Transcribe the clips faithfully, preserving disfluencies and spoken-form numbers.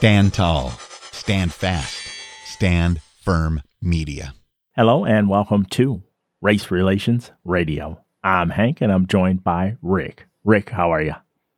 Stand tall, stand fast, stand firm media. Hello and welcome to Race Relations Radio. I'm Hank and I'm joined by Rick. Rick, how are you?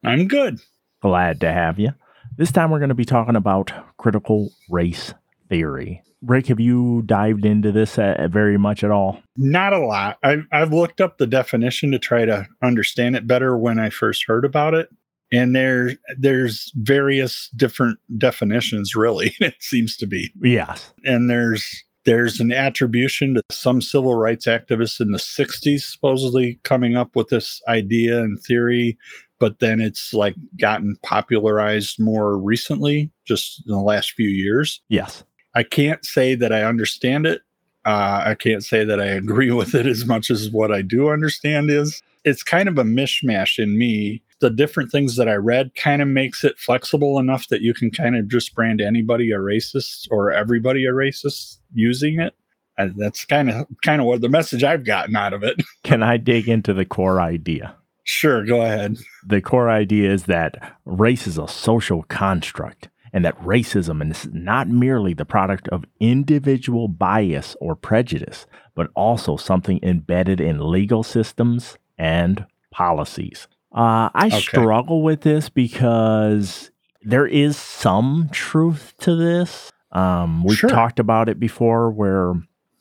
I'm good. Glad to have you. This time we're going to be talking about critical race theory. Rick, have you dived into this uh, very much at all? Not a lot. I've, I've looked up the definition to try to understand it better when I first heard about it. And there, there's various different definitions, really, it seems to be. Yes. And there's there's an attribution to some civil rights activists in the sixties, supposedly coming up with this idea and theory. But then it's like gotten popularized more recently, just in the last few years. Yes. I can't say that I understand it. Uh, I can't say that I agree with it as much as what I do understand is. It's kind of a mishmash in me. The different things that I read kind of makes it flexible enough that you can kind of just brand anybody a racist or everybody a racist using it. And that's kind of kind of what the message I've gotten out of it. Can I dig into the core idea? Sure, go ahead. The core idea is that race is a social construct and that racism is not merely the product of individual bias or prejudice, but also something embedded in legal systems and policies. Uh, I okay. struggle with this because there is some truth to this. Um, we've sure. talked about it before where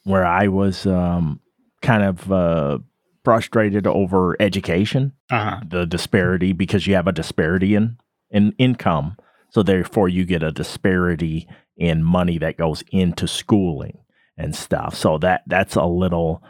where I was um, kind of uh, frustrated over education, uh-huh. the disparity, because you have a disparity in, in income. So therefore, you get a disparity in money that goes into schooling and stuff. So that that's a little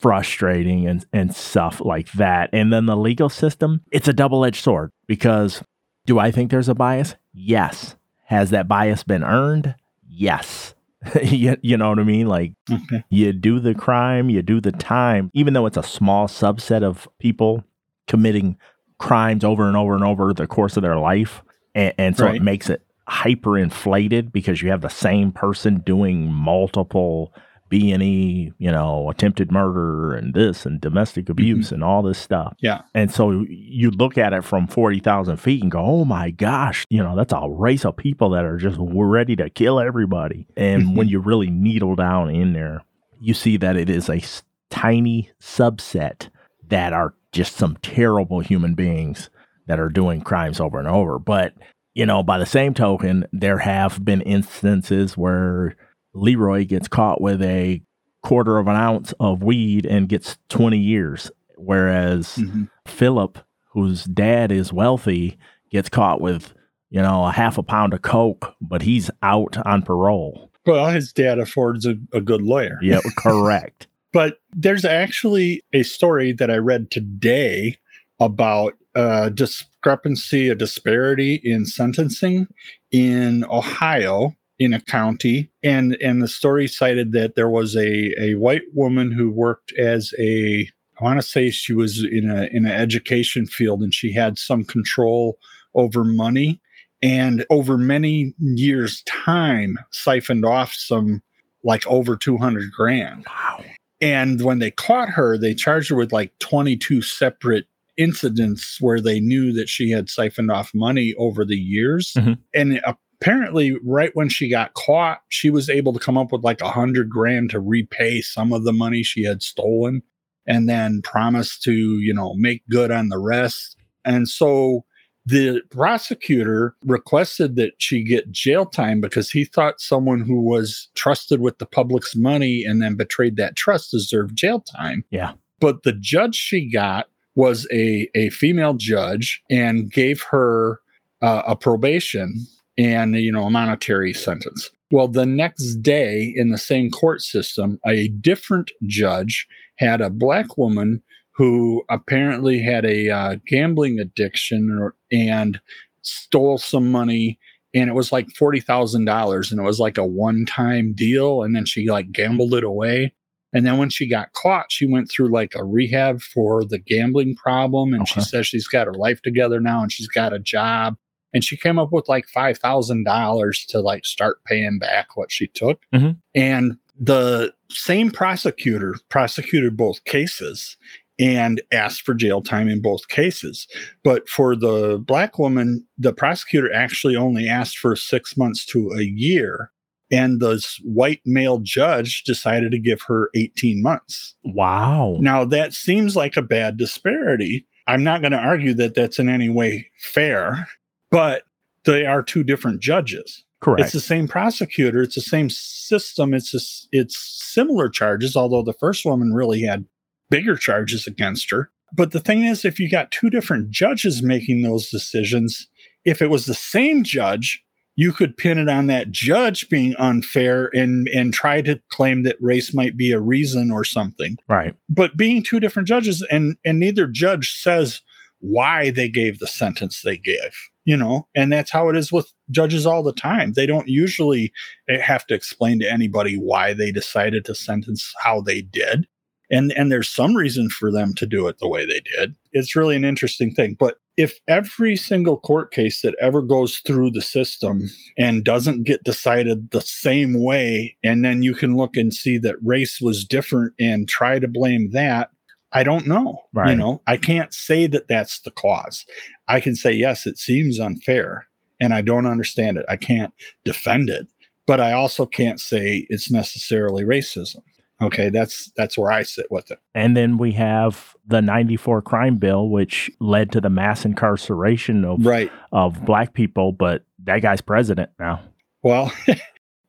frustrating and, and stuff like that. And then the legal system, it's a double-edged sword because do I think there's a bias? Yes. Has that bias been earned? Yes. you, you know what I mean? Like okay. you do the crime, you do the time, even though it's a small subset of people committing crimes over and over and over the course of their life. And, and so right. it makes it hyperinflated because you have the same person doing multiple B and E, you know, attempted murder and this and domestic abuse mm-hmm. and all this stuff. Yeah. And so you look at it from forty thousand feet and go, oh my gosh, you know, that's a race of people that are just ready to kill everybody. And when you really needle down in there, you see that it is a s- tiny subset that are just some terrible human beings that are doing crimes over and over. But, you know, by the same token, there have been instances where Leroy gets caught with a quarter of an ounce of weed and gets twenty years, whereas mm-hmm. Philip, whose dad is wealthy, gets caught with, you know, a half a pound of coke, but he's out on parole. Well, his dad affords a, a good lawyer. Yeah, correct. But there's actually a story that I read today about a discrepancy, a disparity in sentencing in Ohio, in a county, and and the story cited that there was a a white woman who worked as a I want to say she was in a in an education field, and she had some control over money, and over many years' time siphoned off some like over two hundred grand. Wow. And when they caught her, they charged her with like twenty-two separate incidents where they knew that she had siphoned off money over the years, mm-hmm. and a apparently, right when she got caught, she was able to come up with like a hundred grand to repay some of the money she had stolen and then promised to, you know, make good on the rest. And so the prosecutor requested that she get jail time because he thought someone who was trusted with the public's money and then betrayed that trust deserved jail time. Yeah. But the judge she got was a, a female judge and gave her uh, a probation and, you know, a monetary sentence. Well, the next day in the same court system, a different judge had a black woman who apparently had a uh, gambling addiction or, and stole some money. And it was like forty thousand dollars. And it was like a one-time deal. And then she like gambled it away. And then when she got caught, she went through like a rehab for the gambling problem. And okay. she says she's got her life together now and she's got a job. And she came up with like five thousand dollars to like start paying back what she took. Mm-hmm. And the same prosecutor prosecuted both cases. and asked for jail time in both cases. But for the black woman, the prosecutor actually only asked for six months to a year. And the white male judge decided to give her eighteen months. Wow. Now, that seems like a bad disparity. I'm not going to argue that that's in any way fair, but they are two different judges. Correct. It's the same prosecutor. It's the same system. It's just, it's similar charges, although the first woman really had bigger charges against her. But the thing is, if you got two different judges making those decisions, if it was the same judge, you could pin it on that judge being unfair and, and try to claim that race might be a reason or something. Right. But being two different judges, and, and neither judge says why they gave the sentence they gave, you know, and that's how it is with judges all the time. They don't usually have to explain to anybody why they decided to sentence how they did. And, and there's some reason for them to do it the way they did. It's really an interesting thing. But if every single court case that ever goes through the system and doesn't get decided the same way, and then you can look and see that race was different and try to blame that, I don't know. Right. You know, I can't say that that's the cause. I can say, yes, it seems unfair and I don't understand it. I can't defend it, but I also can't say it's necessarily racism. Okay, that's that's where I sit with it. And then we have the ninety-four crime bill, which led to the mass incarceration of, right. of black people, but that guy's president now. Well,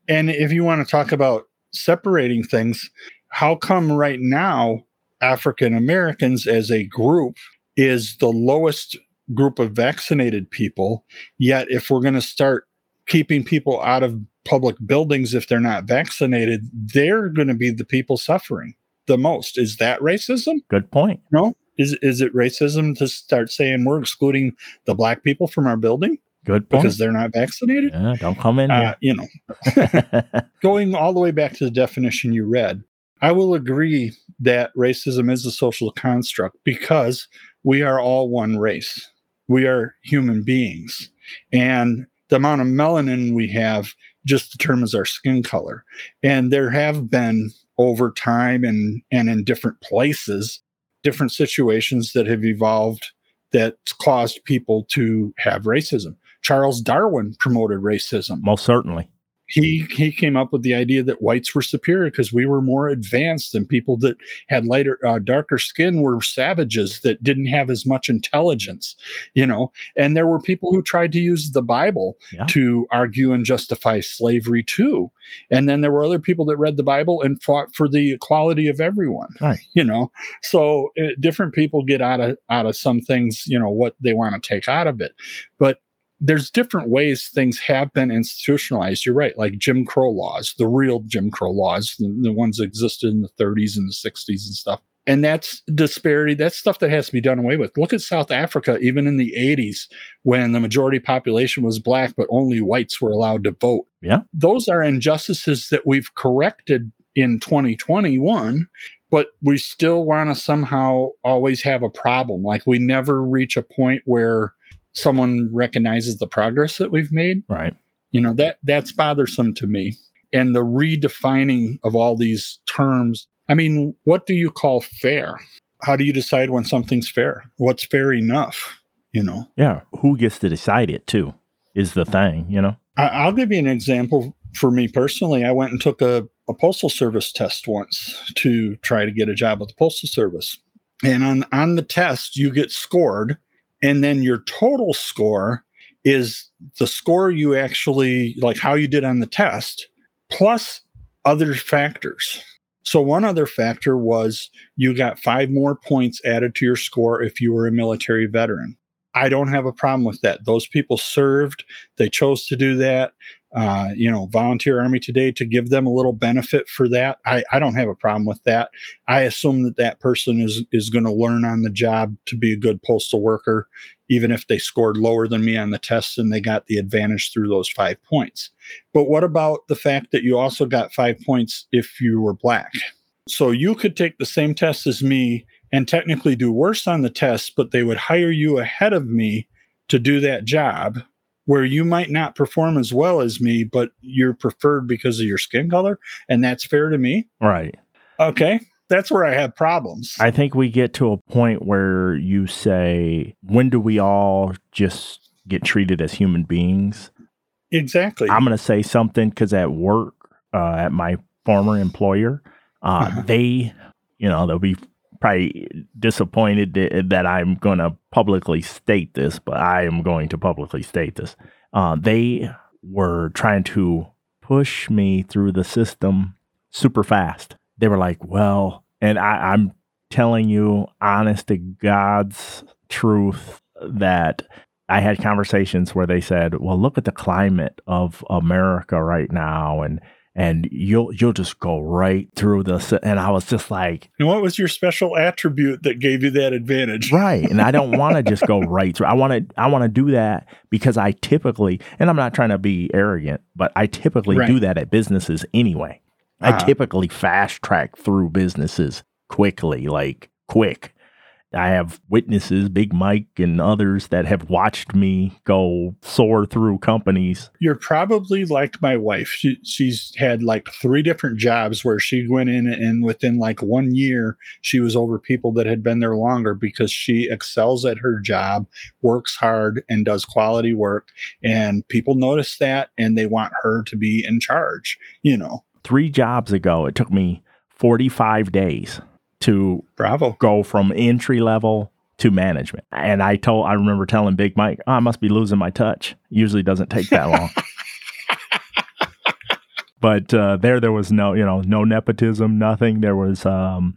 and if you want to talk about separating things, how come right now African Americans as a group is the lowest group of vaccinated people, yet if we're going to start keeping people out of public buildings if they're not vaccinated, they're going to be the people suffering the most. Is that racism? Good point. No? Is is it racism to start saying we're excluding the black people from our building? Good point. Because they're not vaccinated? Yeah, don't come in uh, here. You know. Going all the way back to the definition you read, I will agree that racism is a social construct because we are all one race. We are human beings. And the amount of melanin we have just determines our skin color. And there have been, over time and, and in different places, different situations that have evolved that caused people to have racism. Charles Darwin promoted racism. Most certainly. He he came up with the idea that whites were superior because we were more advanced and people that had lighter, uh, darker skin were savages that didn't have as much intelligence, you know. And there were people who tried to use the Bible yeah. to argue and justify slavery too. And then there were other people that read the Bible and fought for the equality of everyone, right. you know. So uh, different people get out of out of some things, you know, what they want to take out of it, but. There's different ways things have been institutionalized. You're right, like Jim Crow laws, the real Jim Crow laws, the, the ones that existed in the thirties and the sixties and stuff. And that's disparity. That's stuff that has to be done away with. Look at South Africa, even in the eighties, when the majority population was black, but only whites were allowed to vote. Yeah, those are injustices that we've corrected in twenty twenty-one, but we still want to somehow always have a problem. Like we never reach a point where someone recognizes the progress that we've made. Right. You know, that that's bothersome to me. And the redefining of all these terms. I mean, what do you call fair? How do you decide when something's fair? What's fair enough? You know? Yeah. Who gets to decide it too is the thing, you know? I, I'll give you an example for me personally. I went and took a, a postal service test once to try to get a job with the postal service. And on, on the test, you get scored. And then your total score is the score you actually, like how you did on the test, plus other factors. So one other factor was you got five more points added to your score if you were a military veteran. I don't have a problem with that. Those people served. They chose to do that. Uh, you know, volunteer army today to give them a little benefit for that. I, I don't have a problem with that. I assume that that person is, is going to learn on the job to be a good postal worker, even if they scored lower than me on the test and they got the advantage through those five points. But what about the fact that you also got five points if you were black? So you could take the same test as me and technically do worse on the test, but they would hire you ahead of me to do that job, where you might not perform as well as me, but you're preferred because of your skin color, and that's fair to me. Right. Okay. that's where I have problems. I think we get to a point where you say, when do we all just get treated as human beings? Exactly. I'm going to say something because at work, uh, at my former employer, uh, uh-huh. they, you know, they'll be probably disappointed that, that I'm going to publicly state this, but I am going to publicly state this. Uh, they were trying to push me through the system super fast. They were like, well, and I, I'm telling you, honest to God's truth, that I had conversations where they said, well, look at the climate of America right now, and and you'll you'll just go right through this. And I was just like... And what was your special attribute that gave you that advantage? Right. And I don't want to just go right through. I want to I want to do that because I typically, and I'm not trying to be arrogant, but I typically right. do that at businesses anyway. Uh-huh. I typically fast track through businesses quickly, like quick. I have witnesses, Big Mike and others, that have watched me go soar through companies. You're probably like my wife. She, she's had like three different jobs where she went in and within like one year, she was over people that had been there longer because she excels at her job, works hard, and does quality work. And people notice that and they want her to be in charge, you know. Three jobs ago, it took me forty-five days to Bravo. go from entry level to management. And I told, I remember telling Big Mike, oh, I must be losing my touch. Usually doesn't take that long. But uh, there, there was no, you know, no nepotism, nothing. There was, um,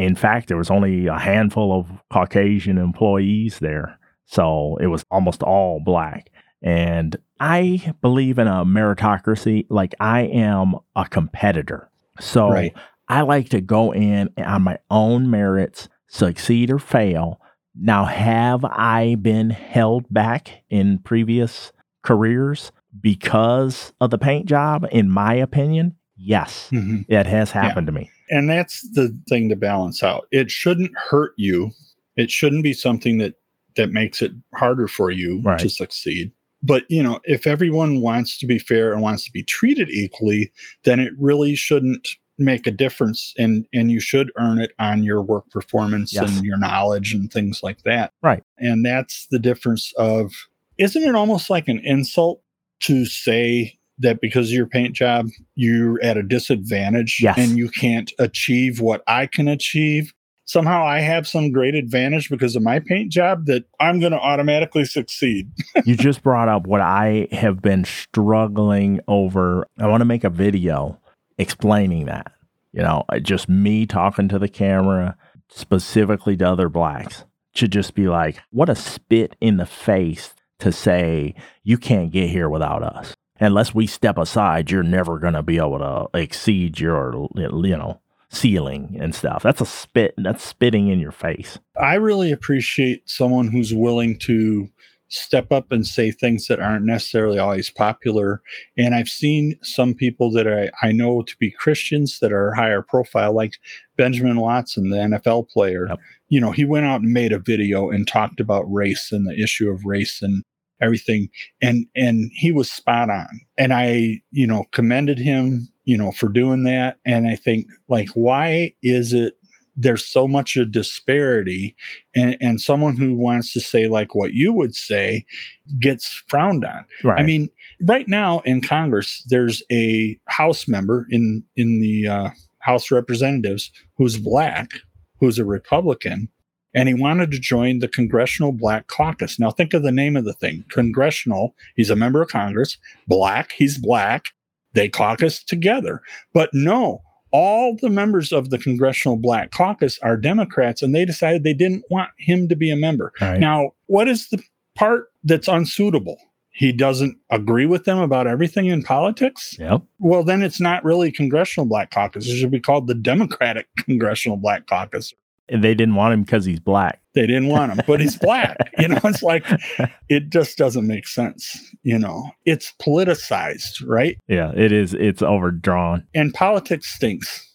in fact, there was only a handful of Caucasian employees there. So it was almost all black. And I believe in a meritocracy. Like, I am a competitor. So right. I like to go in on my own merits, succeed or fail. Now, have I been held back in previous careers because of the paint job? In my opinion, yes, mm-hmm. it has happened yeah. to me. And that's the thing to balance out. It shouldn't hurt you. It shouldn't be something that, that makes it harder for you right. to succeed. But, you know, if everyone wants to be fair and wants to be treated equally, then it really shouldn't make a difference. And, and you should earn it on your work performance yes. and your knowledge and things like that. Right. And that's the difference of, isn't it almost like an insult to say that because of your paint job, you're at a disadvantage yes. and you can't achieve what I can achieve? Somehow I have some great advantage because of my paint job that I'm going to automatically succeed. You just brought up what I have been struggling over. I want to make a video explaining that, you know, just me talking to the camera, specifically to other blacks, to just be like, what a spit in the face to say, you can't get here without us. Unless we step aside, you're never going to be able to exceed your, you know, ceiling and stuff. That's a spit. That's spitting in your face. I really appreciate someone who's willing to step up and say things that aren't necessarily always popular. And I've seen some people that I, I know to be Christians that are higher profile, like Benjamin Watson, the N F L player. Yep. You know, he went out and made a video and talked about race and the issue of race and everything. And, and he was spot on. And I, you know, commended him, you know, for doing that. And I think, like, why is it there's so much a disparity, and, and someone who wants to say like what you would say gets frowned on? Right. I mean, right now in Congress, there's a House member in, in the uh, House Representatives who's black, who's a Republican, and he wanted to join the Congressional Black Caucus. Now think of the name of the thing. Congressional, he's a member of Congress. Black, he's black. They caucus together. But no, all the members of the Congressional Black Caucus are Democrats, and they decided they didn't want him to be a member. Right. Now, what is the part that's unsuitable? He doesn't agree with them about everything in politics? Yep. Well, then it's not really Congressional Black Caucus. It should be called the Democratic Congressional Black Caucus. And they didn't want him because he's black. They didn't want him, but he's black. You know, it's like, it just doesn't make sense. You know, it's politicized, right? Yeah, it is. It's overdrawn. And politics stinks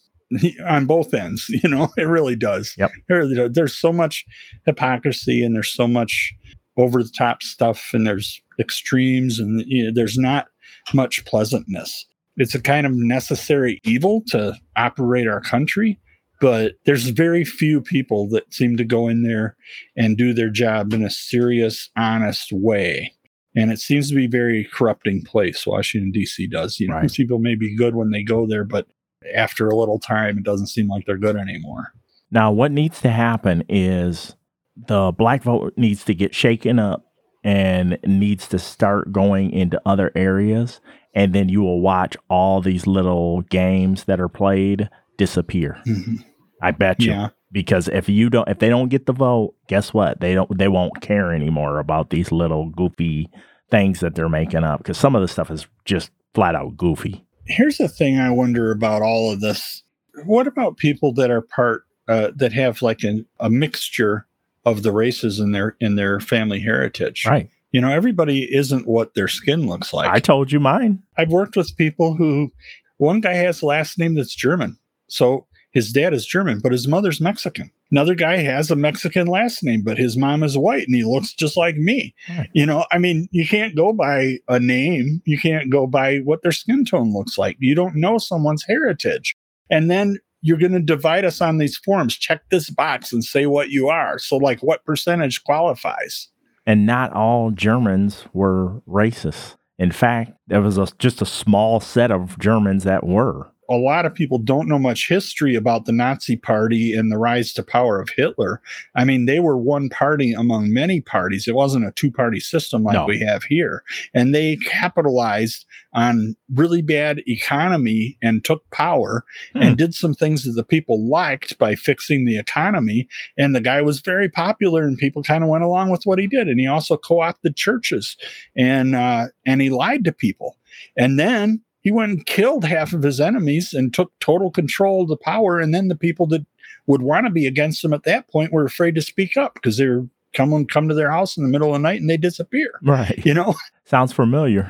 on both ends. You know, it really does. Yep. It really does. There's so much hypocrisy, and there's so much over the top stuff, and there's extremes, and you know, there's not much pleasantness. It's a kind of necessary evil to operate our country. but there's very few people that seem to go in there and do their job in a serious, honest way. And it seems to be a very corrupting place, Washington, D C does. You know, right. People may be good when they go there, but after a little time, it doesn't seem like they're good anymore. Now, what needs to happen is the black vote needs to get shaken up and needs to start going into other areas. And then you will watch all these little games that are played disappear. Mm-hmm. I bet you. Yeah. Because if you don't, if they don't get the vote, guess what? They don't, they won't care anymore about these little goofy things that they're making up. Because some of the stuff is just flat out goofy. Here's the thing I wonder about all of this. What about people that are part, uh, that have like an, a mixture of the races in their, in their family heritage? Right. You know, everybody isn't what their skin looks like. I told you mine. I've worked with people who, one guy has a last name that's German. So his dad is German, but his mother's Mexican. Another guy has a Mexican last name, but his mom is white and he looks just like me. Right. You know, I mean, you can't go by a name. You can't go by what their skin tone looks like. You don't know someone's heritage. And then you're going to divide us on these forms. Check this box and say what you are. So like what percentage qualifies? And not all Germans were racist. In fact, there was a, just a small set of Germans that were. A lot of people don't know much history about the Nazi Party and the rise to power of Hitler. I mean, they were one party among many parties. It wasn't a two-party system like no. we have here. And they capitalized on really bad economy and took power mm. and did some things that the people liked by fixing the economy. And the guy was very popular and people kind of went along with what he did. And he also co-opted churches and, uh, and he lied to people. And then he went and killed half of his enemies and took total control of the power. And then the people that would want to be against him at that point were afraid to speak up because they were coming come to their house in the middle of the night and they disappear. Right. You know? Sounds familiar.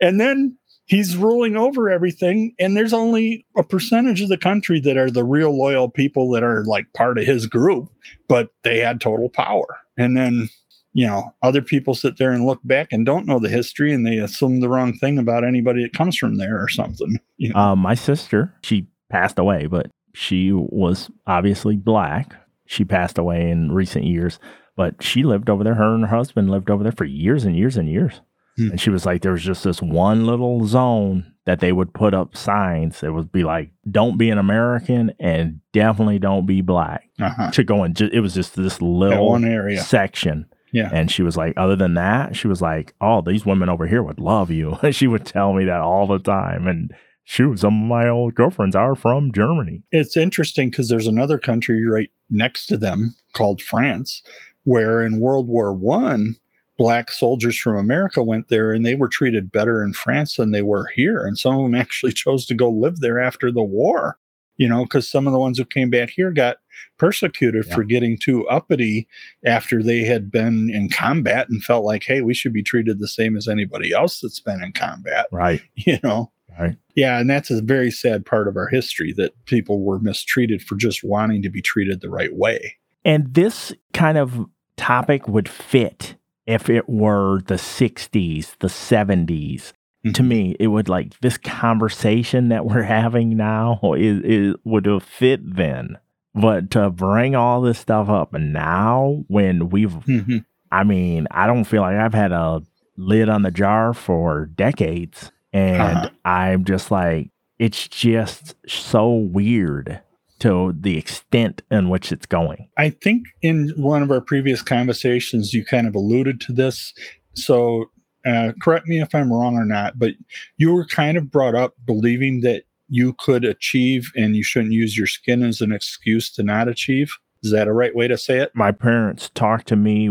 And then he's ruling over everything. And there's only a percentage of the country that are the real loyal people that are like part of his group, but they had total power. And then, you know, other people sit there and look back and don't know the history and they assume the wrong thing about anybody that comes from there or something. You know? uh, my sister, she passed away, but she was obviously black. She passed away in recent years, but she lived over there. Her and her husband lived over there for years and years and years. Hmm. And she was like, there was just this one little zone that they would put up signs. It would be like, don't be an American and definitely don't be black. Uh-huh. To go in, ju- it was just this little one area section. Yeah. And she was like, other than that, she was like, oh, these women over here would love you. She would tell me that all the time. And shoot, some of my old girlfriends are from Germany. It's interesting because there's another country right next to them called France, where in World War One, black soldiers from America went there and they were treated better in France than they were here. And some of them actually chose to go live there after the war. You know, because some of the ones who came back here got persecuted yeah. for getting too uppity after they had been in combat and felt like, hey, we should be treated the same as anybody else that's been in combat. Right. You know? Right. Yeah. And that's a very sad part of our history that people were mistreated for just wanting to be treated the right way. And this kind of topic would fit if it were the sixties, the seventies. To me, it would like this conversation that we're having now is, is would have fit then. But to bring all this stuff up now when we've, mm-hmm. I mean, I don't feel like I've had a lid on the jar for decades. And uh-huh. I'm just like, it's just so weird to the extent in which it's going. I think in one of our previous conversations, you kind of alluded to this. So Uh, correct me if I'm wrong or not, but you were kind of brought up believing that you could achieve and you shouldn't use your skin as an excuse to not achieve. Is that a right way to say it? My parents talked to me.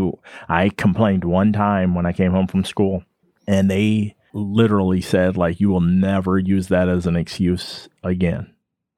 I complained one time when I came home from school and they literally said, like, you will never use that as an excuse again.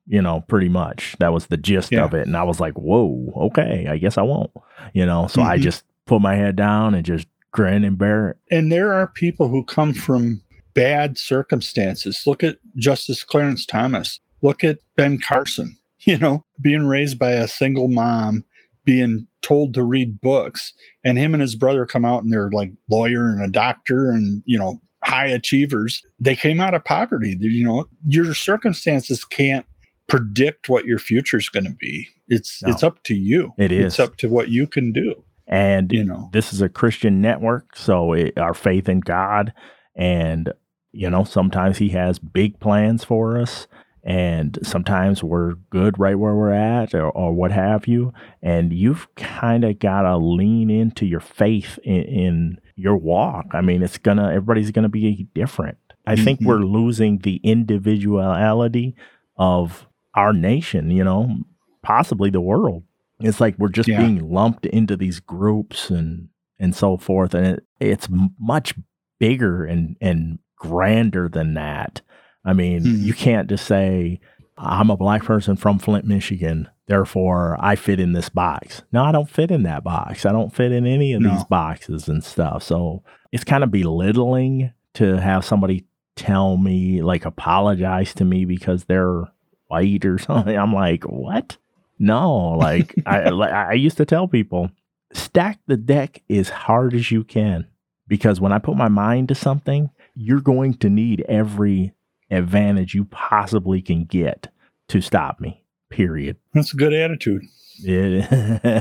You know, pretty much. That was the gist yeah. of it. And I was like, whoa, okay, I guess I won't. You know, so mm-hmm. I just put my head down and just grin and bear it. And there are people who come from bad circumstances. Look at Justice Clarence Thomas. Look at Ben Carson, you know, being raised by a single mom, being told to read books. And him and his brother come out and they're like lawyer and a doctor and, you know, high achievers. They came out of poverty. You know, your circumstances can't predict what your future is going to be. It's no, it's up to you. It is. It's up to what you can do. And you know, this is a Christian network, so it, our faith in God, and you know, sometimes He has big plans for us, and sometimes we're good right where we're at, or, or what have you. And you've kind of got to lean into your faith in, in your walk. I mean, it's gonna everybody's gonna be different. I mm-hmm. think we're losing the individuality of our nation, you know, possibly the world. It's like we're just yeah. being lumped into these groups and and so forth. And it, it's much bigger and, and grander than that. I mean, mm-hmm. you can't just say, I'm a black person from Flint, Michigan, therefore I fit in this box. No, I don't fit in that box. I don't fit in any of no. these boxes and stuff. So it's kind of belittling to have somebody tell me, like, apologize to me because they're white or something. I'm like, what? No, like I like, I used to tell people, stack the deck as hard as you can, because when I put my mind to something, you're going to need every advantage you possibly can get to stop me, period. That's a good attitude. It,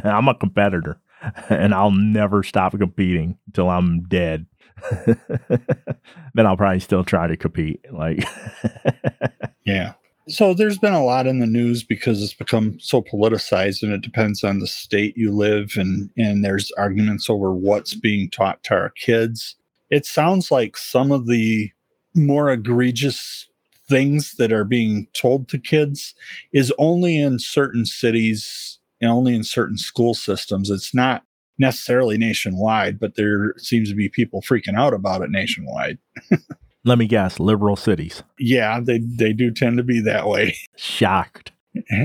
I'm a competitor, and I'll never stop competing until I'm dead. Then I'll probably still try to compete. Like, yeah. So there's been a lot in the news because it's become so politicized, and it depends on the state you live in, and there's arguments over what's being taught to our kids. It sounds like some of the more egregious things that are being told to kids is only in certain cities and only in certain school systems. It's not necessarily nationwide, but there seems to be people freaking out about it nationwide. Let me guess, liberal cities. Yeah, they, they do tend to be that way. Shocked.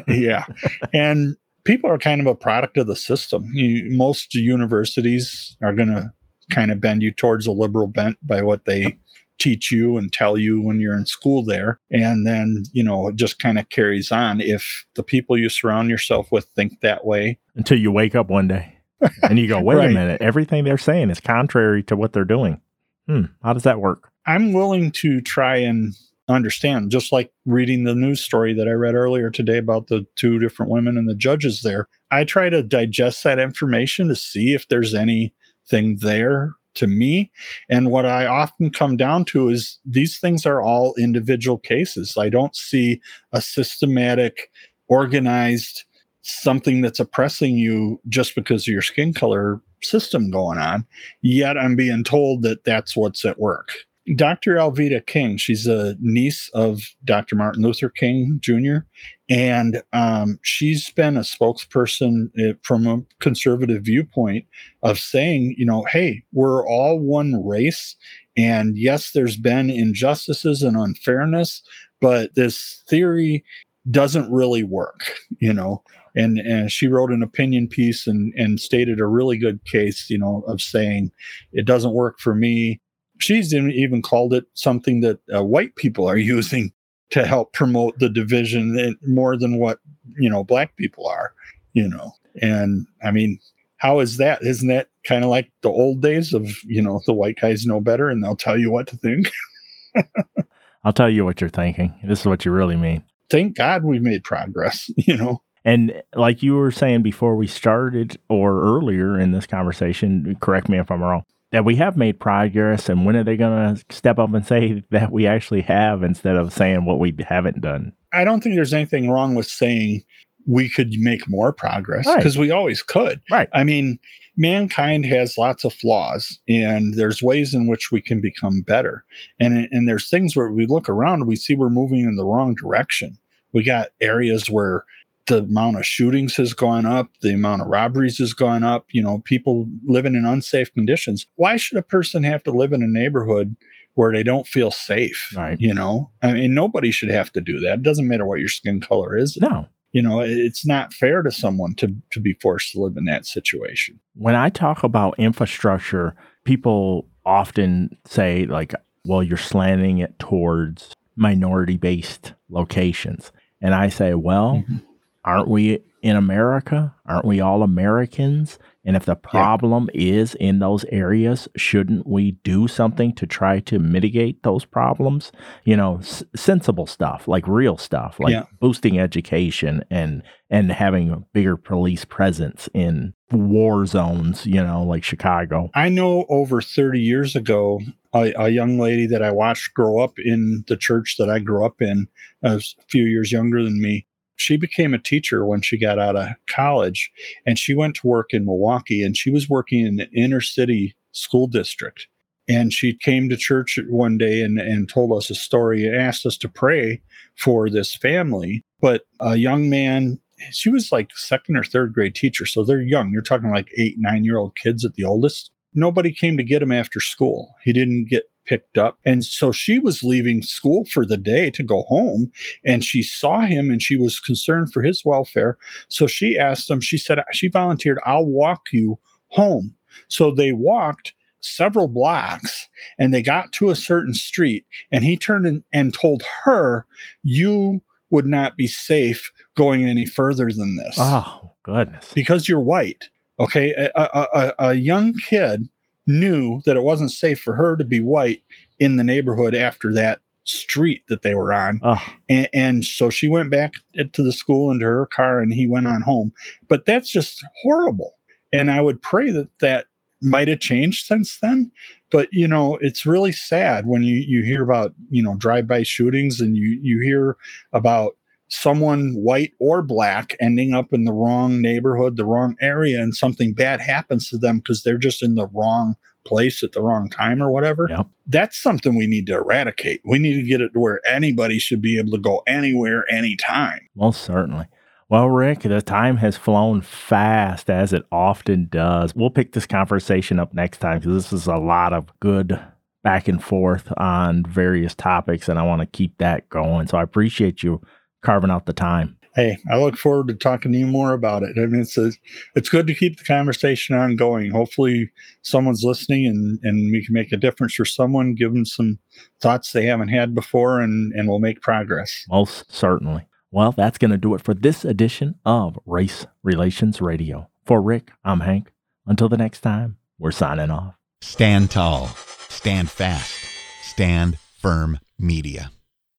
Yeah. And people are kind of a product of the system. You, most universities are going to kind of bend you towards a liberal bent by what they teach you and tell you when you're in school there. And then, you know, it just kind of carries on if the people you surround yourself with think that way. Until you wake up one day and you go, wait right. a minute, everything they're saying is contrary to what they're doing. Hmm, how does that work? I'm willing to try and understand, just like reading the news story that I read earlier today about the two different women and the judges there. I try to digest that information to see if there's anything there to me. And what I often come down to is these things are all individual cases. I don't see a systematic, organized, something that's oppressing you just because of your skin color system going on. Yet I'm being told that that's what's at work. Doctor Alvita King, she's a niece of Doctor Martin Luther King Junior, and um, she's been a spokesperson uh, from a conservative viewpoint of saying, you know, hey, we're all one race, and yes, there's been injustices and unfairness, but this theory doesn't really work, you know. And, and she wrote an opinion piece and, and stated a really good case, you know, of saying it doesn't work for me. She's even called it something that uh, white people are using to help promote the division more than what, you know, black people are, you know. And I mean, how is that? Isn't that kind of like the old days of, you know, the white guys know better and they'll tell you what to think? I'll tell you what you're thinking. This is what you really mean. Thank God we've made progress, you know. And like you were saying before we started, or earlier in this conversation, correct me if I'm wrong, that we have made progress, and when are they going to step up and say that we actually have, instead of saying what we haven't done? I don't think there's anything wrong with saying we could make more progress, because right. we always could. Right. I mean, mankind has lots of flaws, and there's ways in which we can become better. And, and there's things where we look around and we see we're moving in the wrong direction. We got areas where the amount of shootings has gone up, the amount of robberies has gone up, you know, people living in unsafe conditions. Why should a person have to live in a neighborhood where they don't feel safe? Right. You know, I mean, nobody should have to do that. It doesn't matter what your skin color is. No. You know, it's not fair to someone to, to be forced to live in that situation. When I talk about infrastructure, people often say, like, well, you're slanting it towards minority-based locations. And I say, well, mm-hmm. aren't we in America? Aren't we all Americans? And if the problem yeah. is in those areas, shouldn't we do something to try to mitigate those problems? You know, s- sensible stuff, like real stuff, like yeah. boosting education and and having a bigger police presence in war zones, you know, like Chicago. I know over thirty years ago, a, a young lady that I watched grow up in the church that I grew up in, a few years younger than me, she became a teacher when she got out of college, and she went to work in Milwaukee, and she was working in an inner city school district. And she came to church one day and, and told us a story and asked us to pray for this family. But a young man, she was like second or third grade teacher. So they're young. You're talking like eight, nine year old kids at the oldest. Nobody came to get him after school. He didn't get picked up. And so she was leaving school for the day to go home, and she saw him and she was concerned for his welfare. So she asked him, she said, she volunteered, I'll walk you home. So they walked several blocks and they got to a certain street, and he turned in and told her, you would not be safe going any further than this. Oh, goodness. Because you're white. Okay. A, a, a, a young kid knew that it wasn't safe for her to be white in the neighborhood after that street that they were on. Oh. And, and so she went back to the school into her car, and he went on home. But that's just horrible. And I would pray that that might have changed since then. But, you know, it's really sad when you, you hear about, you know, drive-by shootings, and you, you hear about someone white or black ending up in the wrong neighborhood, the wrong area, and something bad happens to them because they're just in the wrong place at the wrong time or whatever. Yep. That's something we need to eradicate. We need to get it to where anybody should be able to go anywhere, anytime. Well, certainly. Well, Rick, the time has flown fast, as it often does. We'll pick this conversation up next time, because this is a lot of good back and forth on various topics, and I want to keep that going. So I appreciate you carving out the time. Hey, I look forward to talking to you more about it. I mean, it's a, it's good to keep the conversation ongoing. Hopefully someone's listening, and, and we can make a difference for someone, give them some thoughts they haven't had before, and, and we'll make progress. Most certainly. Well, that's going to do it for this edition of Race Relations Radio. For Rick, I'm Hank. Until the next time, we're signing off. Stand tall, stand fast, stand firm media.